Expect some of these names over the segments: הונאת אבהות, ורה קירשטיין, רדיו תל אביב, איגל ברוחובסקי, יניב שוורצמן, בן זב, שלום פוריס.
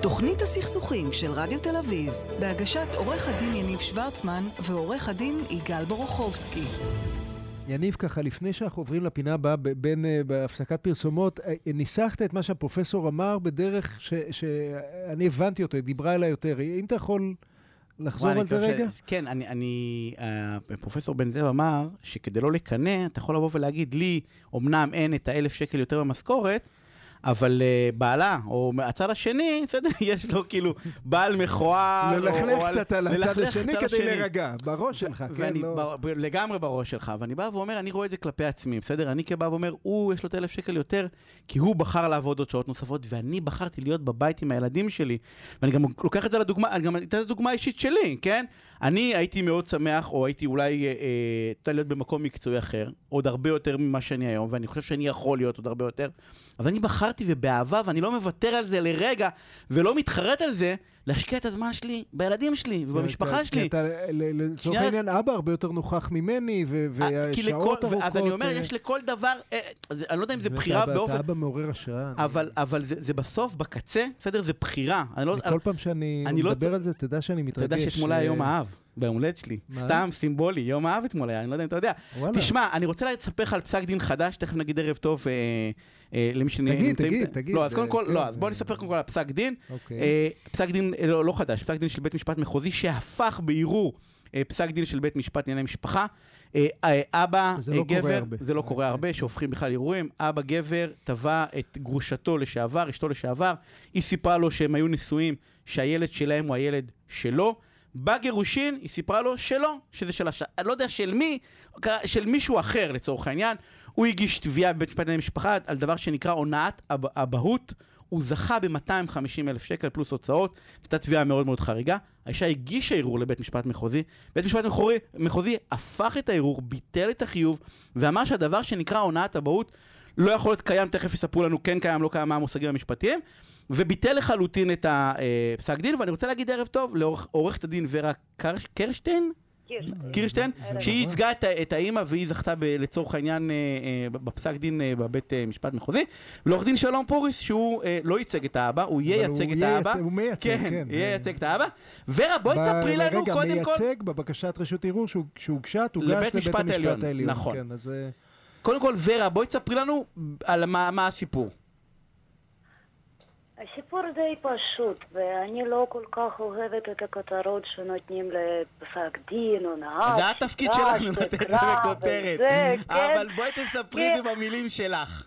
תוכנית הסכסוכים של רדיו תל אביב, בהגשת עורך הדין יניב שוורצמן ועורך הדין איגל ברוחובסקי. יניב, ככה לפני שאנחנו עוברים לפינה הבאה בהפסקת פרסומות, ניסחת את מה שהפרופסור אמר בדרך שאני הבנתי אותו, דיברה אליי יותר. אם אתה יכול לחזור על זה רגע? כן, פרופסור בן זב אמר שכדי לא לקנא, אתה יכול לבוא ולהגיד לי, אמנם אין את ה1,000 שקל יותר במשכורת, אבל בעלה, או הצד השני, בסדר, יש לו כאילו בעל מכוער. ללכלך קצת על הצד השני כדי לרגע, בראש שלך. לגמרי בראש שלך, ואני בא ואומר, אני רואה את זה כלפי עצמי, בסדר? אני כבא ואומר, יש לו 1,000 שקל יותר, כי הוא בחר לעבוד עוד שעות נוספות, ואני בחרתי להיות בבית עם הילדים שלי. ואני גם לוקח את זה לדוגמה, אני גם את זה דוגמה אישית שלי, כן? אני הייתי מאוד שמח, או הייתי אולי להיות במקום מקצועי אחר, עוד הרבה יותר ממה שאני היום, ואני חושב שאני יכול להיות עוד הרבה יותר, אבל אני בחר ובאהבה, ואני לא מוותר על זה לרגע, ולא מתחרט על זה, להשקיע את הזמן שלי, בילדים שלי, ובמשפחה שלי. לצורך העניין, אבא הרבה יותר נוכח ממני, והשעות ארוכות. אז אני אומר, יש לכל דבר, אני לא יודע אם זה בחירה באופן... אבא מעורר השראה. אבל זה בסוף, בקצה, בסדר, זה בחירה. כל פעם שאני מדבר על זה, תדע שאני מתרגש. תדע שאתמול היה יום האב. בהומלד שלי, סתם סימבולי, יום אהב אתמול היה, אני לא יודע אם אתה יודע. תשמע, אני רוצה לספך על פסק דין חדש, תכף נגיד ערב טוב למי שנמצאים... תגיד. לא, אז קודם כל, לא, אז בואו נספר קודם כל על פסק דין. פסק דין, לא חדש, פסק דין של בית משפט מחוזי, שהפך בעירור פסק דין של בית משפט לענייני משפחה. אבא, גבר, זה לא קורה הרבה, שהופכים בכלל אירועים, אבא גבר טבע את גרושתו לשעבר, אשתו לשעבר, היא סיפרה לו שהם היו נשואים, שהילד שלהם הוא הילד שלו. בגירושין היא סיפרה לו שלא, שזה של השעה, לא יודע של מי, של מישהו אחר לצורך העניין. הוא הגיש תביעה בבית משפט למשפחה על דבר שנקרא הונאת אבהות, הוא זכה ב-250,000 שקל פלוס הוצאות, זאת תביעה מאוד מאוד חריגה. האישה הגישה ערעור לבית משפט מחוזי, בית משפט מחוזי הפך את הערעור, ביטל את החיוב, ואמר שהדבר שנקרא הונאת אבהות לא יכול להיות קיים, תכף יספרו לנו כן קיים, לא קיים, מה המושגים המשפטיים, וביטל לחלוטין את הפסק דין. ואני רוצה להגיד ערב טוב לעורכת הדין ורה קירשטיין, שהיא ייצגה את האמא והיא זכתה לצורך העניין בפסק דין בבית משפט מחוזי, ולעורך דין שלום פוריס, שהוא לא ייצג את האבא, הוא ייצג את האבא. כן, ייצג את האבא. ורה, בואי תספרי לנו קודם כל... מייצג בבקשת רשות ערעור שהוגשה לבית משפט העליון. נכון. קודם כל, ורה, בואי תספרי לנו על מה הסיפור. הסיפור די פשוט, ואני לא כל כך אוהבת את הכותרות שנותנים לפסק דין, או נהב. זה התפקיד שלך לנותן לכותרת, אבל בואי תספרי את זה במילים שלך.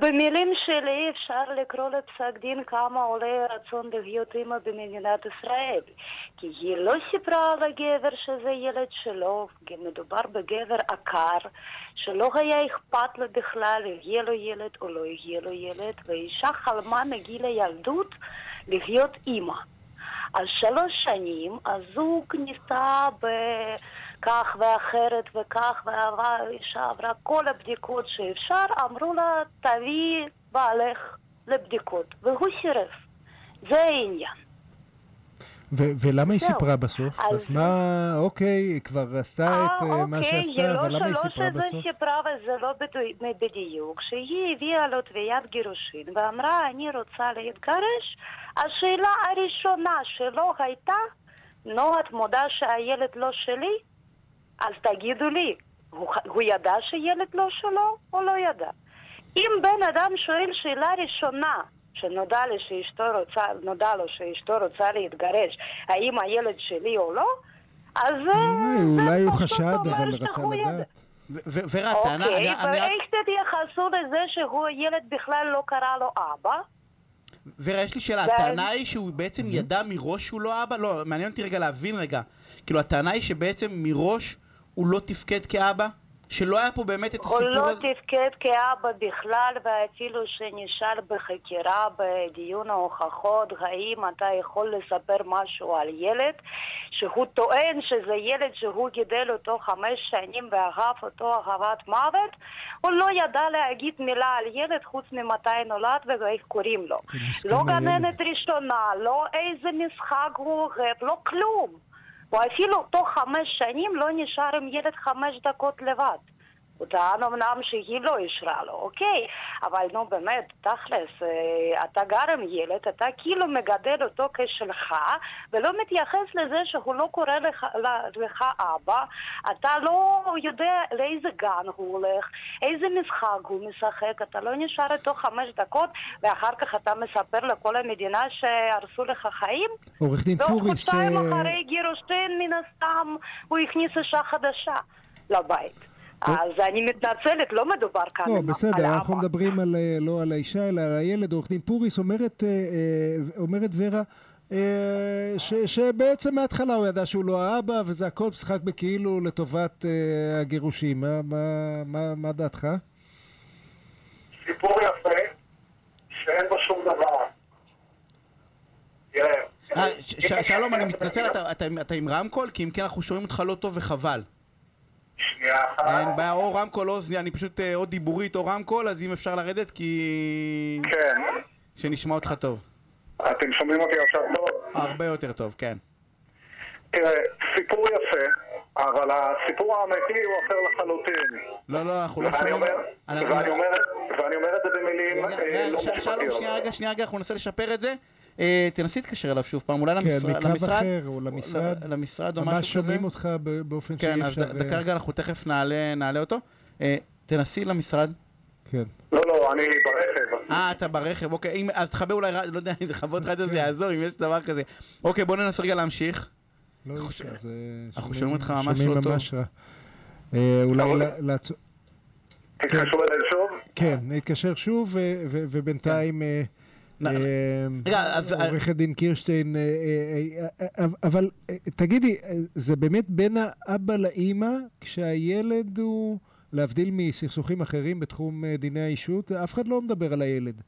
במילים שלי אפשר לקרוא לפסק דין כמה עולה רצון להיות אמא במדינת ישראל, כי היא לא סיפרה על הגבר שזה ילד שלו, כי מדובר בגבר עקר שלא היה אכפת לו בכלל יהיה לו ילד או לא יהיה לו ילד, ואישה חלמה מגיל הילדות להיות אמא. אז 3 שנים הזוג ניסה בכך ואחרת וכך, והאישה עברה כל הבדיקות שאפשר, אמרו לה תביא בעלך לבדיקות, והוא סירב. זה העניין. ולמה היא סיפרה בסוף? מה, אוקיי, כבר עשה את מה שעשה, אבל למה היא סיפרה בסוף? היא סיפרה, וזה לא בדיוק, שהיא הביאה לו תביעת גירושין, ואמרה, אני רוצה להתגרש. השאלה הראשונה שלו הייתה, נו, את מודה שהילד לא שלי? אז תגידו לי, הוא ידע שהילד לא שלו או לא ידע? אם בן אדם שואל שאלה ראשונה, שנודע לו שאשתו רוצה להתגרש, האם הילד שלי או לא, אז אולי הוא חשד, אבל רצה לדעת. ורתנה, ואיך תתייחסו לזה שהוא ילד בכלל לא קרא לו אבא? ורה, יש לי שאלה, הטענה היא שהוא בעצם ידע מראש שהוא לא אבא? לא, מעניין אותי רגע להבין רגע. כאילו, הטענה היא שבעצם מראש הוא לא תפקד כאבא? שלא היה פה באמת את הסיפור הזה? הוא לא תפקד כאבא בכלל, ואפילו שנשאל בחקירה, בדיון ההוכחות, האם אתה יכול לספר משהו על ילד, שהוא טוען שזה ילד שהוא גידל אותו 5 שנים ואהב אותו אהבת מוות, הוא לא ידע להגיד מילה על ילד חוץ ממתי נולד ואיך קוראים לו. לא גננת ראשונה, לא איזה משחק הוא אוהב, לא כלום. ואפילו תוך 5 שנים לא נשאר עם ילד 5 דקות לבד. הוא טען אמנם שהיא לא אישרה לו, אוקיי, אבל נו באמת, תכלס, אתה גר עם ילד, אתה כאילו מגדל אותו כשלך, ולא מתייחס לזה שהוא לא קורא לך אבא, אתה לא יודע לאיזה גן הוא הולך, איזה משחק הוא משחק, אתה לא נשאר איתו 5 דקות, ואחר כך אתה מספר לכל המדינה שהרסו לך חיים? עורך דין פוריס, ועוד חודשיים אחרי גירושין מן הסתם הוא הכניס אישה חדשה לבית. אז אני מתנצלת, לא מדובר כאן. לא, בסדר, אנחנו מדברים לא על האישה, אלא על הילד. עורך דין פוריס אומרת ורה שבעצם מההתחלה הוא ידע שהוא לא האבא, וזה הכל משחק בכאילו לטובת הגירושים. מה דעתך? סיפור יפה, שאין בו שום דבר. שלום, אני מתנצל, אתה עם רמקול? כי אם כן אנחנו שומעים אותך לא טוב וחבל. שנייה אחת. או רמקול או שנייה, אני פשוט או דיבורית או רמקול, אז אם אפשר לרדת כי... כן. שנשמע אותך טוב. אתם שומעים אותי עכשיו טוב? הרבה יותר טוב, כן. תראה, סיפור יפה, אבל הסיפור האמיתי הוא אחר לחלוטין. לא, אנחנו לא שומעים. ואני אומר את זה במילים... שלום, שנייה, אנחנו ננסה לשפר את זה. תנסי להתקשר אליו שוב פעם, אולי למשרד או משהו כזה. ממש שומעים אותך באופן שאי אפשר... כן, אז דקה רגע, אנחנו תכף נעלה אותו. תנסי למשרד. כן. לא, אני ברכב. אתה ברכב, אוקיי. אז תחבא אולי, לא יודע, תחבות רדיו זה יעזור, אם יש דבר כזה. אוקיי, בוא ננסה רגע להמשיך. אנחנו שומעים אותך ממש לא טוב. אולי תתקשר אליי שוב? כן, נתקשר שוב, ובינתיים... עורך הדין קירשטיין, אבל תגידי, זה באמת בין האבא לאמא, כשהילד הוא, להבדיל מסכסוכים אחרים בתחום דיני האישות, אף אחד לא מדבר על הילד,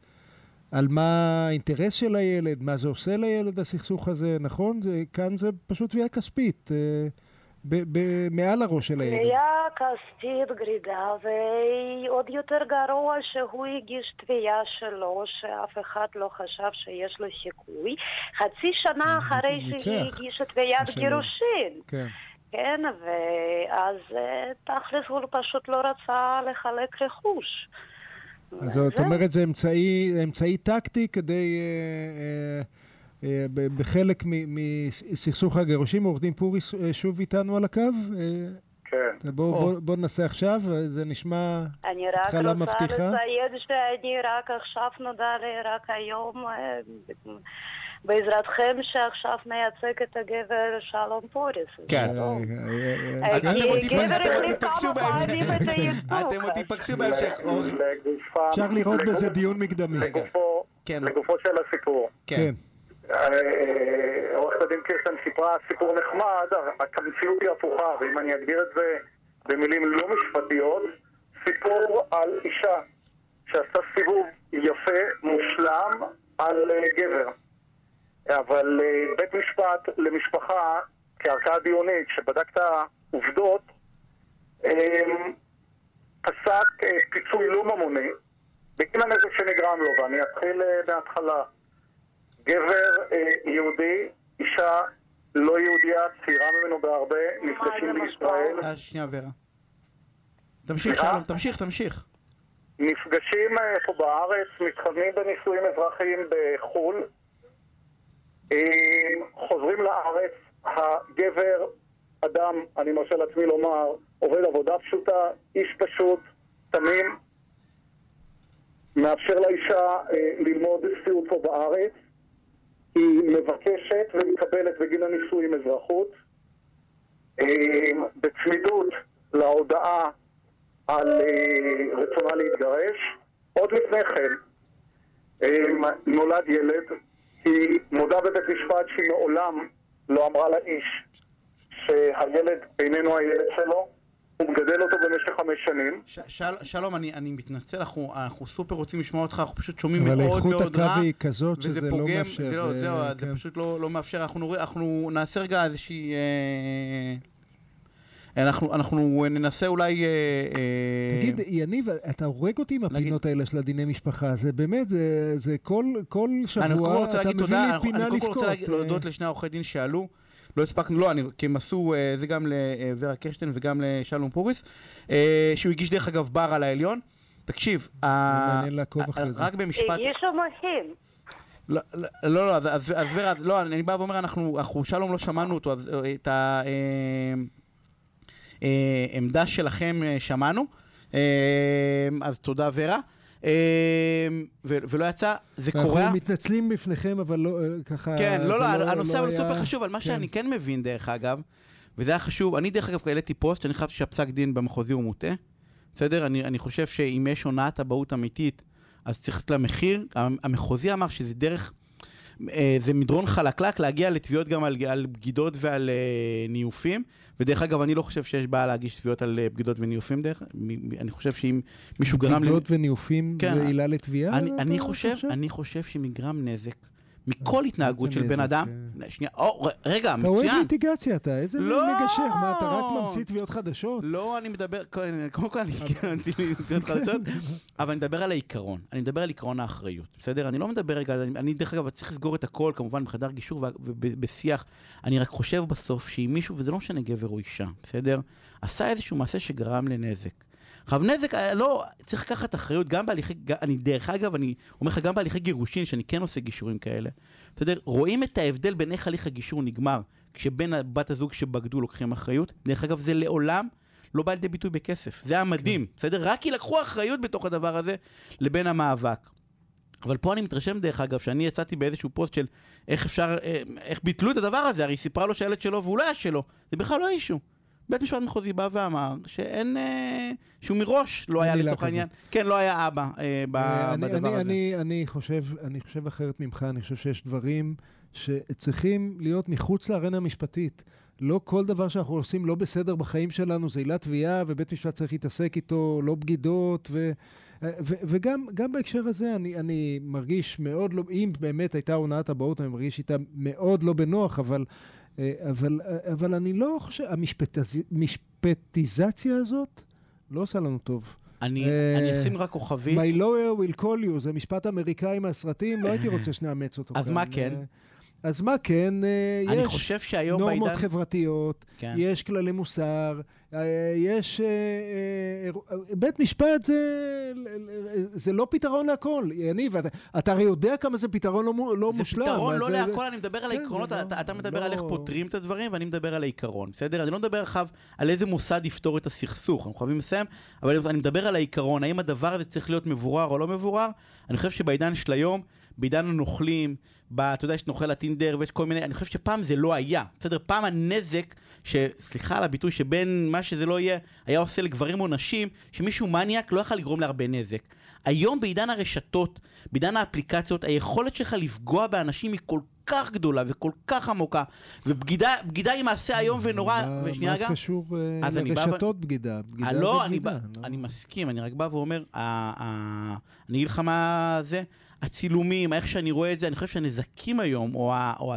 על מה האינטרס של הילד, מה זה עושה לילד הסכסוך הזה, נכון? כאן זה פשוט תביעה כספית מעל הראש של הילד. תביעה כספית גרידה, ועוד יותר גרוע שהוא הגיש תביעה שלו, שאף אחד לא חשב שיש לו סיכוי, חצי שנה אחרי שהיא הגישה תביעת גירושין. כן, ואז תכלס הוא פשוט לא רצה לחלק רכוש. אז זאת אומרת, זה אמצעי טקטי כדי... בחלק מסכסוך הגירושים. עורך דין פוריס שוב איתנו על הקו? כן. בוא ננסה עכשיו, זה נשמע התחלה מבטיחה. אני רק רוצה לציין שאני רק עכשיו נודע לי, רק היום, בעזרתכם שעכשיו מייצג את הגבר שלום פוריס. כן. אתם עוד תיפגשו בהמשך. אפשר לראות בזה דיון מקדמי. לגופו של הסיפור. כן. עורכת הדין קירשטיין סיפרה סיפור נחמד, המציאות היא הפוכה, ואם אני אגדיר את זה במילים לא משפטיות, סיפור על אישה שעשתה סיבוב יפה, מושלם, על גבר. אבל בית משפט למשפחה, כערכאה דיונית שבדקת עובדות, פסק פיצוי לא ממוני בגין הנזק שנגרם לו, ואני אתחיל בהתחלה. גבר יהודי, אישה לא יהודייה, צעירה ממנו בהרבה, נפגשים בישראל. שנייה ורה. תמשיך שלום, תמשיך. נפגשים פה בארץ, מתחתנים בנישואים אזרחיים בחו"ל, חוזרים לארץ, הגבר, אדם, אני מרשה לעצמי לומר, עובד עבודה פשוטה, איש פשוט, תמים, מאפשר לאישה ללמוד סיעוד פה בארץ, היא מבקשת ומקבלת בגין הנישואים אזרחות. בצמידות להודעה על רצונה להתגרש. עוד לפני כן נולד ילד, היא מודה בבית משפט שהיא מעולם לא אמרה לאיש שהילד איננו הילד שלו, הוא מגדל אותו במשך 5 שנים. שלום, אני מתנצל, אנחנו סופר רוצים לשמוע אותך, אנחנו פשוט שומעים מאוד מאוד רע. אבל איכות הקו היא כזאת שזה לא מאפשר. זה פשוט לא מאפשר, אנחנו נעשה רגע איזושהי... אנחנו ננסה אולי... תגיד, יניב, אתה הורג אותי עם הפינות האלה של הדיני משפחה, זה באמת, זה כל שבוע אתה מביא לי פינה לפקות. אני רוצה להודות לשני העורכי דין שעלו, לא הספקנו, לא, כי הם עשו, זה גם לורה קירשטיין וגם לשלום פוריס, שהוא הגיש דרך אגב בר על העליון. תקשיב, רק במשפט... יש לו מושים. לא, לא, אז ורה, לא, אני בא ואומר, אנחנו שלום לא שמענו אותו, אז את ה... עמדה שלכם שמענו, אז תודה ורה, ולא יצא, זה קורה. אנחנו מתנצלים בפניכם, אבל לא ככה... כן, לא, הנושא אבל סופר חשוב, על מה שאני כן מבין דרך אגב, וזה היה חשוב, אני דרך אגב העליתי פוסט, שאני חשבתי שהפסק דין במחוזי הוא מוטה, בסדר? אני חושב שאם יש הונאת הבאות אמיתית, אז צריך לתת לה מחיר, המחוזי אמר שזה דרך, זה מדרון חלקלק להגיע לתביעות גם על בגידות ועל ניופים, ודרך אגב אני לא חושב שיש בעיה להגיש תביעות על בגידות וניופים דרך, אני חושב שאם מישהו גרם... בגידות וניופים ועילה לתביעה? אני חושב שמגרם נזק מכל התנהגות של בן אדם, שנייה, רגע, מצוין. אתה אוהב ליטיגציה, אתה איזה מגשר, מה, אתה רק ממציא תביעות חדשות? לא, אני מדבר, קודם כל אני ממציא תביעות חדשות, אבל אני מדבר על העיקרון, אני מדבר על עיקרון האחריות, בסדר? אני לא מדבר רגע, אני דרך אגב צריך לסגור את הכל, כמובן, בחדר גישור ובשיח, אני רק חושב בסוף שאם מישהו, וזה לא משנה גבר או אישה, בסדר? עשה איזשהו מעשה שגרם לנזק. עכשיו נזק, לא, צריך לקחת אחריות, גם בהליכי, אני דרך אגב, אני אומר לך גם בהליכי גירושין, שאני כן עושה גישורים כאלה, בסדר, רואים את ההבדל בין איך הליך הגישור נגמר, כשבין בת הזוג שבגדו לוקחים אחריות, דרך אגב זה לעולם לא בא לידי ביטוי בכסף, זה היה מדהים, בסדר, רק כי לקחו אחריות בתוך הדבר הזה, לבין המאבק. אבל פה אני מתרשם דרך אגב, שאני יצאתי באיזשהו פוסט של איך אפשר, איך ביטלו את הדבר הזה, הרי סיפרה לו שהילד שלו ואולי שלו, זה בכלל לא אישו. בית משפט מחוזי בא ואמר שאין, שהוא מראש לא היה לצורך העניין, כן, לא היה אבא בדבר הזה. אני חושב אחרת ממך, אני חושב שיש דברים שצריכים להיות מחוץ לארנה המשפטית. לא כל דבר שאנחנו עושים לא בסדר בחיים שלנו, זה עילת תביעה, ובית משפט צריך להתעסק איתו, לא בגידות, וגם בהקשר הזה אני מרגיש מאוד לא, אם באמת הייתה הונאת הבאות, אני מרגיש איתה מאוד לא בנוח, אבל אני לא חושב, המשפטיזציה הזאת לא עושה לנו טוב. אני אשים רק כוכבית. My lawyer will call you, זה משפט אמריקאי מהסרטים, לא הייתי רוצה שנאמץ אותו. אז מה כן? אז מה כן, יש נורמות חברתיות, יש כללי מוסר, יש... בית משפט זה לא פתרון להכל, יניב, אתה הרי יודע כמה זה פתרון לא מושלם. זה פתרון לא להכל, אני מדבר על העקרונות, אתה מדבר על איך פותרים את הדברים, ואני מדבר על העיקרון, בסדר? אני לא מדבר עכשיו על איזה מוסד יפתור את הסכסוך, אנחנו חייבים לסיים, אבל אני מדבר על העיקרון, האם הדבר הזה צריך להיות מבורר או לא מבורר, אני חושב שבעידן של היום, בעידן הנוכלים, אתה יודע, יש נוכל הטינדר ויש כל מיני, אני חושב שפעם זה לא היה, בסדר? פעם הנזק, סליחה על הביטוי, שבין מה שזה לא יהיה, היה עושה לגברים או נשים, שמישהו מניאק לא יכול לגרום להרבה נזק. היום בעידן הרשתות, בעידן האפליקציות, היכולת שלך לפגוע באנשים היא כל כך גדולה וכל כך עמוקה, ובגידה היא מעשה היום ונורא, ושנייה גם... מה שקשור לרשתות בגידה? לא, אני מסכים, אני רק בא ואומר, אני אגיד לך מה זה, הצילומים, איך שאני רואה את זה, אני חושב שהנזקים היום, או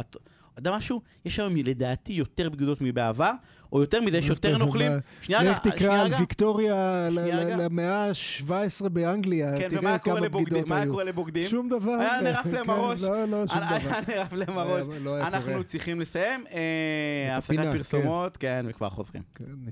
אדם משהו, יש היום לדעתי יותר בגידות מבעבר, או יותר מזה שיותר נוכלים. לך תקרא על ויקטוריה למאה ה-17 באנגליה, תראה כמה בגידות היו. שום דבר. היה נרף להם הראש. לא, שום דבר. היה נרף להם הראש. אנחנו צריכים לסיים. הפסקת פרסומות, כן, וכבר חוזרים.